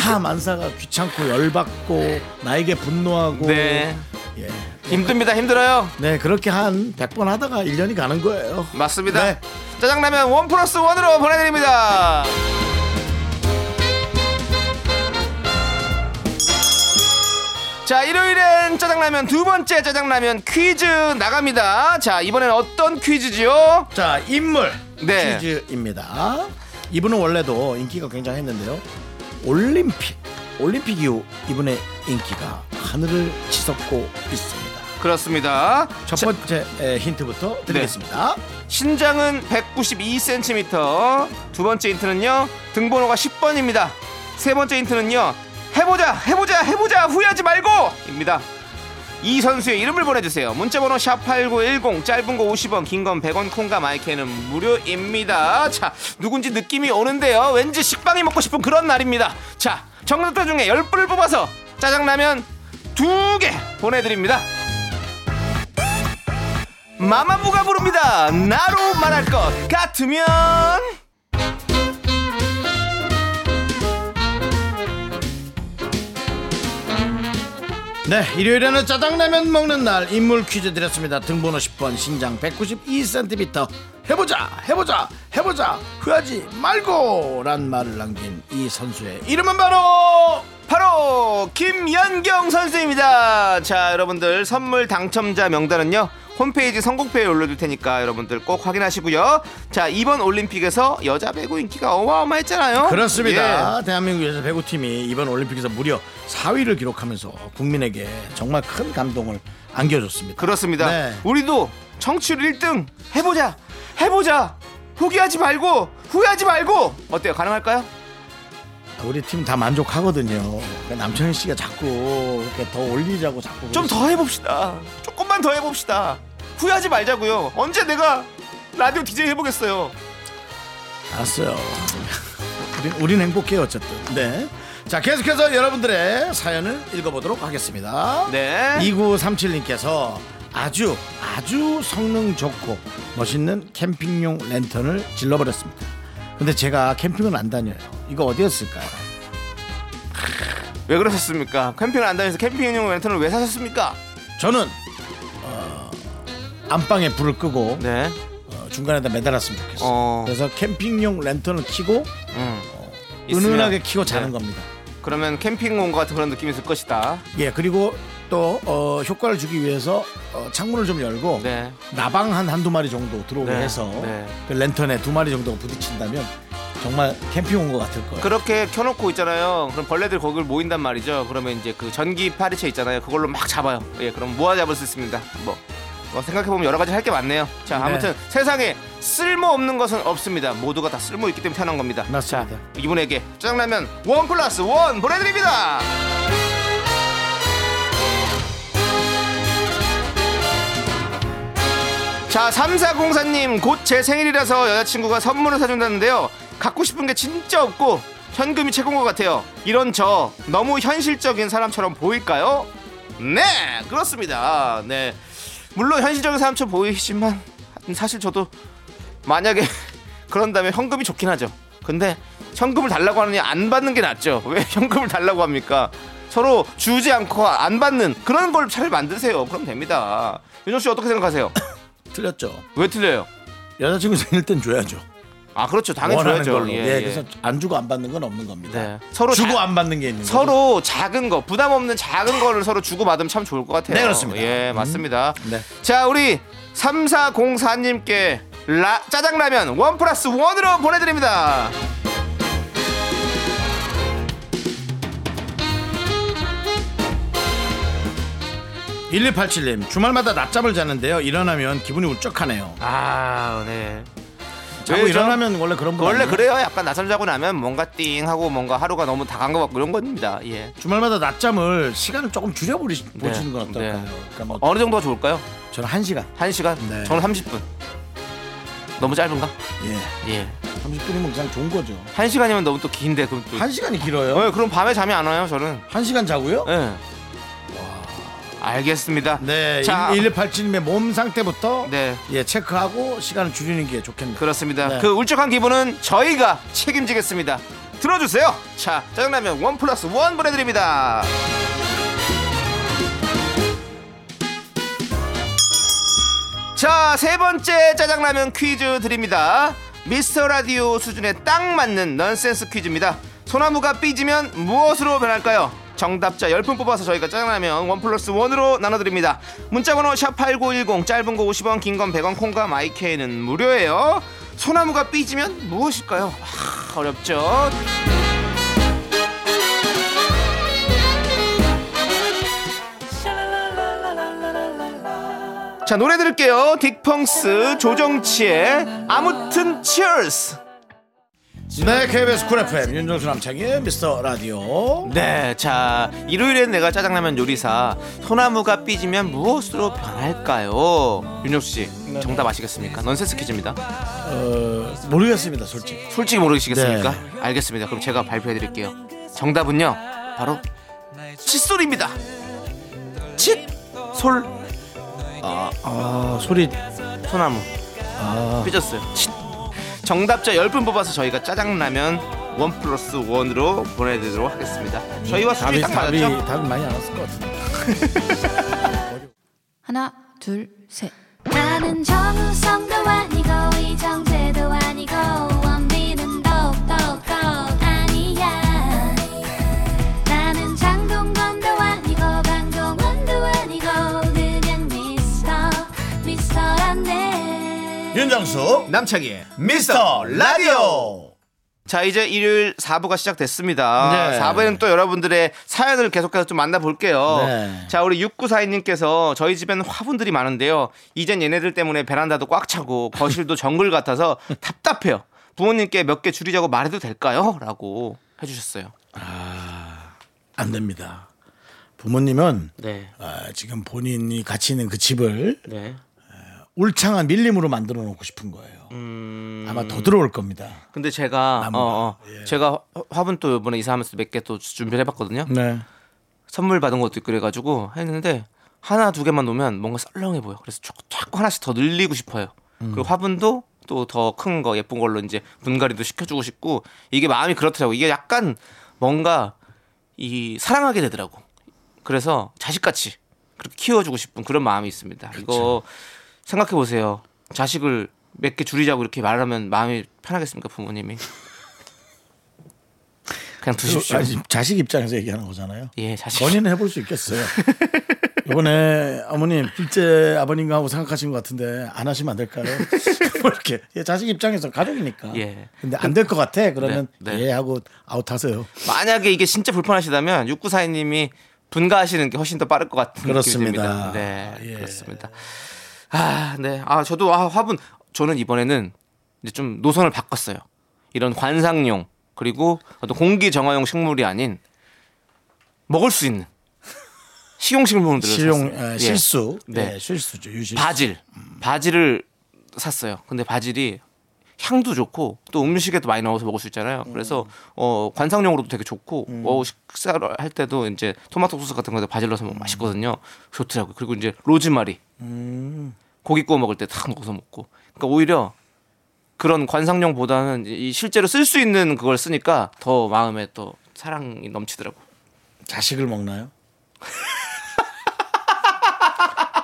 다 만사가 귀찮고 열받고 네. 나에게 분노하고 네. 예. 힘듭니다. 힘들어요. 네, 그렇게 한 백 번 하다가 일 년이 가는 거예요. 맞습니다. 네. 짜장라면 원 플러스 원으로 보내드립니다. 자, 일요일엔 짜장라면 두 번째 짜장라면 퀴즈 나갑니다. 자, 이번엔 어떤 퀴즈지요? 자, 인물 네. 퀴즈입니다. 이분은 원래도 인기가 굉장했는데요. 올림픽 올림픽 이후 이분의 인기가 하늘을 치솟고 있습니다. 그렇습니다. 첫 번째 자, 힌트부터 드리겠습니다. 네. 신장은 백구십이 센티미터. 두 번째 힌트는요, 등번호가 십 번입니다. 세 번째 힌트는요, 해보자 해보자 해보자 후회하지 말고 입니다. 이 선수의 이름을 보내주세요. 문자번호 샵팔구일공, 짧은 거 오십 원, 긴 건 백 원, 콩과 마이크는 무료입니다. 자, 누군지 느낌이 오는데요, 왠지 식빵이 먹고 싶은 그런 날입니다. 자, 정답자 중에 열 분을 뽑아서 짜장라면 두 개 보내드립니다. 마마무가 부릅니다. 나로 말할 것 같으면. 네, 일요일에는 짜장라면 먹는 날 인물 퀴즈 드렸습니다. 등번호 십 번, 신장 백구십이 센티미터, 해보자 해보자 해보자 후회하지 말고 란 말을 남긴 이 선수의 이름은 바로 바로 김연경 선수입니다. 자, 여러분들 선물 당첨자 명단은요, 홈페이지 선곡표에 올려둘 테니까 여러분들 꼭 확인하시고요. 자, 이번 올림픽에서 여자 배구 인기가 어마어마했잖아요. 그렇습니다. 예. 대한민국 여자 배구팀이 이번 올림픽에서 무려 사 위를 기록하면서 국민에게 정말 큰 감동을 안겨줬습니다. 그렇습니다. 네. 우리도 청취율 일 등 해보자 해보자 포기하지 말고 후회하지 말고. 어때요? 가능할까요? 우리 팀 다 만족하거든요. 남창희 씨가 자꾸 이렇게 더 올리자고 자꾸 좀 더 해봅시다. 조금만 더 해봅시다. 후회하지 말자고요. 언제 내가 라디오 디제이 해보겠어요. 알았어요. 우린, 우린 행복해요 어쨌든. 네. 자, 계속해서 여러분들의 사연을 읽어보도록 하겠습니다. 네. 이구삼칠 님께서 아주 아주 성능 좋고 멋있는 캠핑용 랜턴을 질러버렸습니다. 근데 제가 캠핑은 안 다녀요. 이거 어디였을까요? 왜 그러셨습니까? 캠핑을 안 다녀서 캠핑용 랜턴을 왜 사셨습니까? 저는 어, 안방에 불을 끄고 네. 어, 중간에다 매달았으면 좋겠어요. 어... 그래서 캠핑용 랜턴을 켜고 음. 어, 은은하게 켜고 자는 네. 겁니다. 그러면 캠핑 온 것 같은 그런 느낌이 들 것이다. 예, 그리고 또 어, 효과를 주기 위해서 어, 창문을 좀 열고 네. 나방 한 한두 마리 정도 들어오게 네. 해서 네. 그 랜턴에 두 마리 정도가 부딪힌다면 정말 캠핑 온 것 같을 거예요. 그렇게 켜놓고 있잖아요. 그럼 벌레들 거기를 모인단 말이죠. 그러면 이제 그 전기 파리채 있잖아요. 그걸로 막 잡아요. 예, 그럼 모아 잡을 수 있습니다. 뭐, 뭐 생각해보면 여러 가지 할 게 많네요. 자, 아무튼 네. 세상에 쓸모없는 것은 없습니다. 모두가 다 쓸모있기 때문에 태어난 겁니다. 맞습니다. 자, 이분에게 짜장라면 원 플러스 원 보내드립니다. 자, 삼사공사 님, 곧 제 생일이라서 여자친구가 선물을 사준다는데요, 갖고 싶은 게 진짜 없고 현금이 최고인 것 같아요. 이런 저 너무 현실적인 사람처럼 보일까요? 네, 그렇습니다. 네, 물론 현실적인 사람처럼 보이시지만 사실 저도 만약에 그런다면 현금이 좋긴 하죠. 근데 현금을 달라고 하느니 안 받는 게 낫죠. 왜 현금을 달라고 합니까? 서로 주지 않고 안 받는 그런 걸 잘 만드세요. 그럼 됩니다. 윤정씨 어떻게 생각하세요? 틀렸죠. 왜 틀려요? 여자친구 생길 땐 줘야죠. 아, 그렇죠. 당연히 줘야죠. 예, 예, 예. 그래서 안 주고 안 받는 건 없는 겁니다. 네. 서로 주고 자, 안 받는 게 있는 서로 거죠? 작은 거, 부담 없는 작은 거를 서로 주고 받으면 참 좋을 것 같아요. 네, 그렇습니다. 예, 음. 맞습니다. 네. 자, 우리 삼사공사 님께 라, 짜장라면 원 플러스 원으로 보내드립니다. 일이팔칠 님, 주말마다 낮잠을 자는데요, 일어나면 기분이 울적하네요. 아, 네. 자고 일어나면 원래 그런 분 원래 아니에요? 그래요. 약간 낮잠 자고 나면 뭔가 띵 하고 뭔가 하루가 너무 다 간 것 같고 이런 겁니다. 예. 주말마다 낮잠을 시간을 조금 줄여보시는 네. 건 어떨까요? 네. 그러니까 뭐 어느 정도가 좋을까요? 저는 한 시간. 한 시간? 네. 저는 삼십 분. 너무 짧은가? 예. 예. 삼십 분이면 그냥 좋은 거죠. 한 시간이면 너무 또 긴데. 그럼 또 한 시간이 길어요? 네, 그럼 밤에 잠이 안 와요 저는. 한 시간 자고요? 네. 알겠습니다. 네. 자, 일일팔칠님의 몸 상태부터 네. 예, 체크하고 시간을 줄이는 게 좋겠네요. 그렇습니다. 네. 그 울적한 기분은 저희가 책임지겠습니다. 들어주세요. 자, 짜장라면 원 플러스 원 보내드립니다. 자, 세 번째 짜장라면 퀴즈 드립니다. 미스터 라디오 수준에 딱 맞는 넌센스 퀴즈입니다. 소나무가 삐지면 무엇으로 변할까요? 정답자 십 분 뽑아서 저희가 짜장라면 원 플러스 원으로 나눠드립니다. 문자번호 샵팔구일공, 짧은 거 오십 원, 긴 건 백 원, 콩과 마이케이는 무료예요. 소나무가 삐지면 무엇일까요? 아, 어렵죠. 자, 노래 들을게요. 딕펑스 조정치의 아무튼 치얼스. 네, 케이비에스 쿨 에프엠 윤정수 남창희의 미스터 라디오. 네, 자, 일요일엔 내가 짜장라면 요리사 소나무가 삐지면 무엇으로 변할까요? 윤정수 씨, 네, 정답 아시겠습니까? 넌센스 퀴즈입니다. 어, 모르겠습니다, 솔직히. 솔직히 모르시겠습니까? 네. 알겠습니다. 그럼 제가 발표해드릴게요. 정답은요, 바로 칫솔입니다. 칫솔. 아, 아, 소리. 소나무. 아, 삐졌어요. 칫. 정답자 십 분 뽑아서 저희가 짜장라면 원 플러스 원으로 보내드리도록 하겠습니다. 저희와 수준이 딱 맞았죠? 답이 많이 안 왔을 것 같은데. 하나, 둘, 셋. 나는 정우성도 아니고 이정재도 아니고 원빈은 더욱더욱 아니야. 나는 장동건도 아니고 방종원도 아니고 그냥 미스터 미스터란데. 윤정수 남창희의 미스터 라디오. 자, 이제 일요일 사 부가 시작됐습니다. 네. 사 부에는 또 여러분들의 사연을 계속해서 좀 만나볼게요. 네. 자, 우리 육구사이님께서 저희 집에는 화분들이 많은데요, 이젠 얘네들 때문에 베란다도 꽉 차고 거실도 정글 같아서 답답해요. 부모님께 몇 개 줄이자고 말해도 될까요? 라고 해주셨어요. 아, 안 됩니다. 부모님은 네. 아, 지금 본인이 같이 있는 그 집을 네. 울창한 밀림으로 만들어 놓고 싶은 거예요. 음... 아마 더 들어올 겁니다. 근데 제가 어, 어. 예. 제가 화분 또 이번에 이사하면서 몇 개 또 준비를 해봤거든요. 네. 선물 받은 것도 그래가지고 했는데 하나 두 개만 놓으면 뭔가 썰렁해 보여. 그래서 조금 하나씩 더 늘리고 싶어요. 음. 그리고 화분도 또 더 큰 거 예쁜 걸로 이제 분갈이도 시켜주고 싶고, 이게 마음이 그렇더라고. 이게 약간 뭔가 이 사랑하게 되더라고. 그래서 자식같이 그렇게 키워주고 싶은 그런 마음이 있습니다. 그렇죠. 이거 생각해보세요. 자식을 몇 개 줄이자고 이렇게 말하면 마음이 편하겠습니까, 부모님이? 그냥 두십시오. 아니, 자식 입장에서 얘기하는 거잖아요. 예, 자식. 본인은 해볼 수 있겠어요. 이번에 어머님, 둘째 아버님과 하고 생각하신 것 같은데 안 하시면 안 될까요? 이렇게. 예, 자식 입장에서 가족이니까. 예. 근데 안 될 것 같아. 그러면 네, 네. 예 하고 아웃하세요. 만약에 이게 진짜 불편하시다면 육구사이님이 분가하시는 게 훨씬 더 빠를 것 같은 느낌이 듭니다. 네, 예. 그렇습니다. 아, 네. 아, 저도 아, 화분. 저는 이번에는 이제 좀 노선을 바꿨어요. 이런 관상용 그리고 어떤 공기 정화용 식물이 아닌 먹을 수 있는 식용 식물들을 실용 에, 실수. 예. 네. 네, 실수죠. 유실수. 바질. 바질을 샀어요. 근데 바질이 향도 좋고 또 음식에도 많이 넣어서 먹을 수 있잖아요. 그래서 어, 관상용으로도 되게 좋고 음. 어, 식사를 할 때도 이제 토마토 소스 같은 거에다 바질 넣어서 먹으면 맛있거든요. 좋더라고요. 그리고 이제 로즈마리. 음. 고기 구워 먹을 때 다 먹어서 먹고. 그러니까 오히려 그런 관상용보다는 이 실제로 쓸 수 있는 그걸 쓰니까 더 마음에 또 사랑이 넘치더라고. 자식을 먹나요?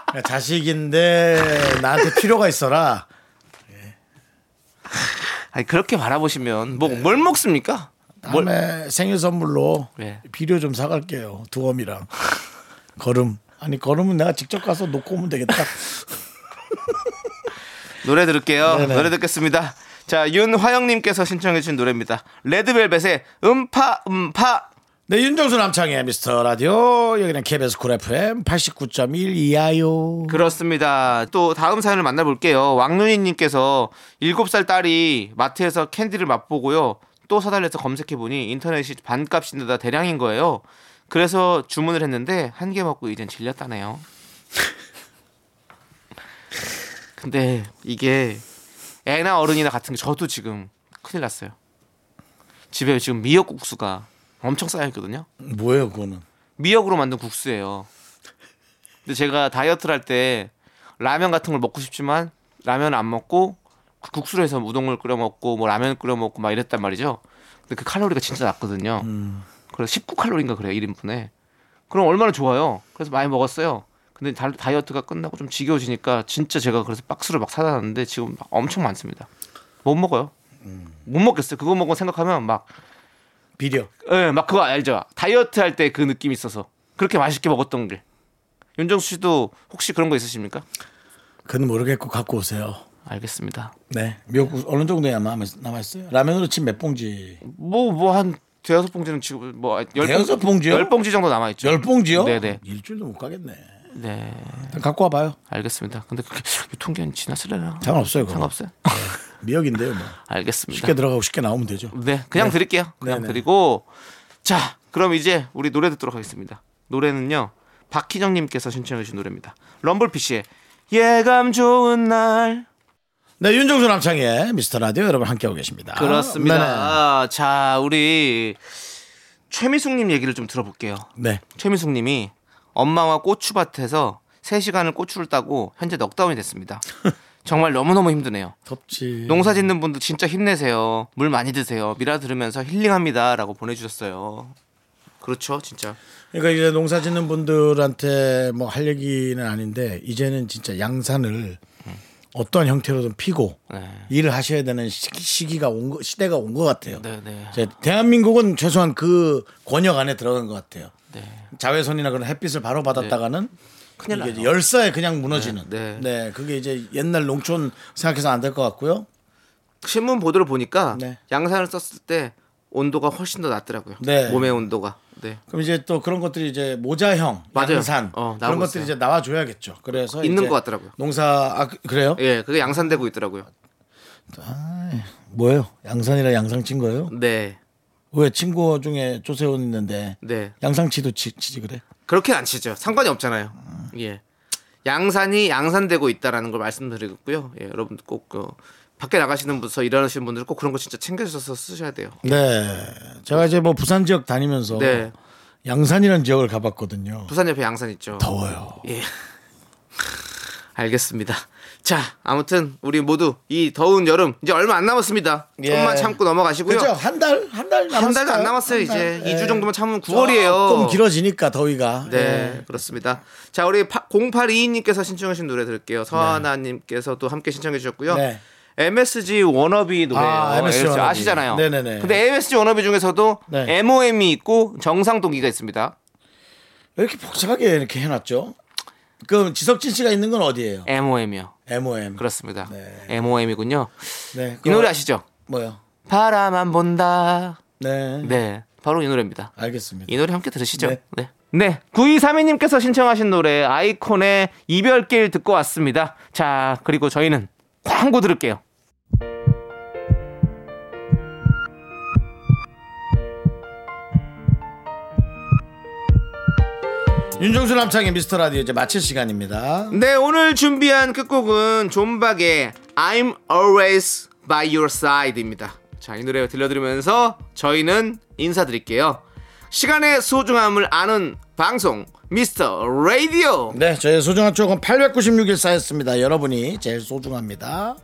그러니까 자식인데 나한테 필요가 있어라. 예. 아니, 그렇게 바라보시면 뭐 뭘 네. 먹습니까? 다음에 뭘. 생일 선물로 네. 비료 좀 사갈게요. 두엄이랑 거름. 아니, 걸으면 내가 직접 가서 놓고 오면 되겠다. 노래 들을게요. 네네. 노래 듣겠습니다. 자, 윤화영님께서 신청해 주신 노래입니다. 레드벨벳의 음파 음파. 네, 윤정수 남창의 미스터 라디오. 여기는 케이비에스 쿨 에프엠 팔십구 점 일 이하요. 그렇습니다. 또 다음 사연을 만나볼게요. 왕눈이님께서 일곱 살 딸이 마트에서 캔디를 맛보고요, 또 사달래서 검색해보니 인터넷이 반값인데다 대량인 거예요. 그래서 주문을 했는데 한 개 먹고 이젠 질렸다네요. 근데 이게 애나 어른이나 같은 게 저도 지금 큰일 났어요. 집에 지금 미역국수가 엄청 쌓여있거든요. 뭐예요, 그거는? 미역으로 만든 국수예요. 근데 제가 다이어트를 할 때 라면 같은 걸 먹고 싶지만 라면 안 먹고 국수로 해서 우동을 끓여 먹고 뭐 라면 끓여 먹고 막 이랬단 말이죠. 근데 그 칼로리가 진짜 낮거든요. 음. 그래서 십구 칼로리인가 그래요, 일 인분에. 그럼 얼마나 좋아요. 그래서 많이 먹었어요. 근데 다, 다이어트가 끝나고 좀 지겨워지니까 진짜 제가 그래서 박스를 막 사다 놨는데 지금 막 엄청 많습니다. 못 먹어요. 음. 못 먹겠어요. 그거 먹고 생각하면 막 비려. 예, 막 그거 알죠. 다이어트 할 때 그 느낌이 있어서 그렇게 맛있게 먹었던 게. 윤정수 씨도 혹시 그런 거 있으십니까? 그건 모르겠고 갖고 오세요. 알겠습니다. 네, 미역국 어느 정도에 남아 있어요? 라면으로 치면 몇 봉지? 뭐 뭐 한 대여섯 봉지는 지금 뭐 대여섯 봉지요? 열 봉지 정도 남아 있죠. 열 봉지요? 네네. 일주일도 못 가겠네. 네. 갖고 와봐요. 알겠습니다. 근데 그게 유통기한 지났으려나? 상관없어요. 상관없어요. 네. 미역인데요, 뭐. 알겠습니다. 쉽게 들어가고 쉽게 나오면 되죠. 네, 그냥 네. 드릴게요. 그냥 네네. 드리고 자, 그럼 이제 우리 노래 듣도록 하겠습니다. 노래는요, 박희정님께서 신청해주신 노래입니다. 럼블피쉬의 예감 좋은 날. 네, 윤정수 남창희의 미스터 라디오 여러분 함께하고 계십니다. 그렇습니다. 아, 자, 우리 최미숙님 얘기를 좀 들어볼게요. 네. 최미숙님이 엄마와 고추밭에서 세 시간을 고추를 따고 현재 넉다운이 됐습니다. 정말 너무너무 힘드네요. 덥지. 농사 짓는 분들 진짜 힘내세요. 물 많이 드세요. 미라 들으면서 힐링합니다. 라고 보내주셨어요. 그렇죠, 진짜. 그러니까 이제 농사 짓는 분들한테 뭐 할 얘기는 아닌데 이제는 진짜 양산을 음. 어떤 형태로든 피고 네. 일을 하셔야 되는 시기, 시기가 온 거, 시대가 온 것 같아요. 네, 네. 대한민국은 최소한 그 권역 안에 들어간 것 같아요. 네. 자외선이나 그런 햇빛을 바로 받았다가는 네. 큰일 나요. 열사에 그냥 무너지는. 네, 네. 네, 그게 이제 옛날 농촌 생각해서 안 될 것 같고요. 신문 보도를 보니까 네. 양산을 썼을 때 온도가 훨씬 더 낮더라고요. 네. 몸의 온도가. 네. 그럼 이제 또 그런 것들이 이제 모자형, 맞아요. 양산 어, 그런 것들이 있어요. 이제 나와줘야겠죠. 그래서 있는 것 같더라고요. 농사 아, 그래요? 예, 그게 양산되고 있더라고요. 아, 뭐예요? 양산이라 양상친 거예요? 네. 왜 친구 중에 조세훈 있는데 네. 양상치도 치, 치지 그래? 그렇게 안 치죠. 상관이 없잖아요. 음. 예, 양산이 양산되고 있다라는 걸 말씀드리겠고요. 예, 여러분 꼭 어, 밖에 나가시는 분서 일하시는 분들 꼭 그런 거 진짜 챙겨주셔서 쓰셔야 돼요. 네, 제가 이제 뭐 부산 지역 다니면서 네. 양산이라는 지역을 가봤거든요. 부산 옆에 양산 있죠. 더워요. 예, 알겠습니다. 자, 아무튼 우리 모두 이 더운 여름 이제 얼마 안 남았습니다. 예. 좀만 참고 넘어가시고요. 그렇죠. 한 달, 한 달 남았어요. 한 달도 안 남았어요. 이제 예. 이 주 정도만 참으면 구월이에요. 조금 길어지니까 더위가. 네, 예. 그렇습니다. 자, 우리 공팔이이님께서 신청하신 노래 들을게요. 서하나님께서도 네. 함께 신청해 주셨고요. 네. 엠에스지 워너비 노래예요. 아, 엠에스지 워너비. 아시잖아요. 네네네. 근데 엠에스지 워너비 중에서도 네. 엠오엠이 있고 정상동기가 있습니다. 왜 이렇게 복잡하게 이렇게 해놨죠? 그럼 지석진 씨가 있는 건 어디예요? 엠오엠이요. 엠오엠. 그렇습니다. 네. 엠오엠이군요. 네. 이 노래 아시죠? 뭐요? 바라만 본다. 네. 네. 바로 이 노래입니다. 알겠습니다. 이 노래 함께 들으시죠. 네. 네. 네. 구이삼이님께서 신청하신 노래 아이콘의 이별길 듣고 왔습니다. 자, 그리고 저희는 광고 들을게요. 윤종수 남창의 미스터라디오 이제 마칠 시간입니다. 네, 오늘 준비한 끝곡은 존박의 I'm Always By Your Side입니다. 자, 이 노래 들려드리면서 저희는 인사드릴게요. 시간의 소중함을 아는 방송 미스터라디오. 네, 저의 소중한 추억은 팔백구십육 일 쌓였습니다. 여러분이 제일 소중합니다.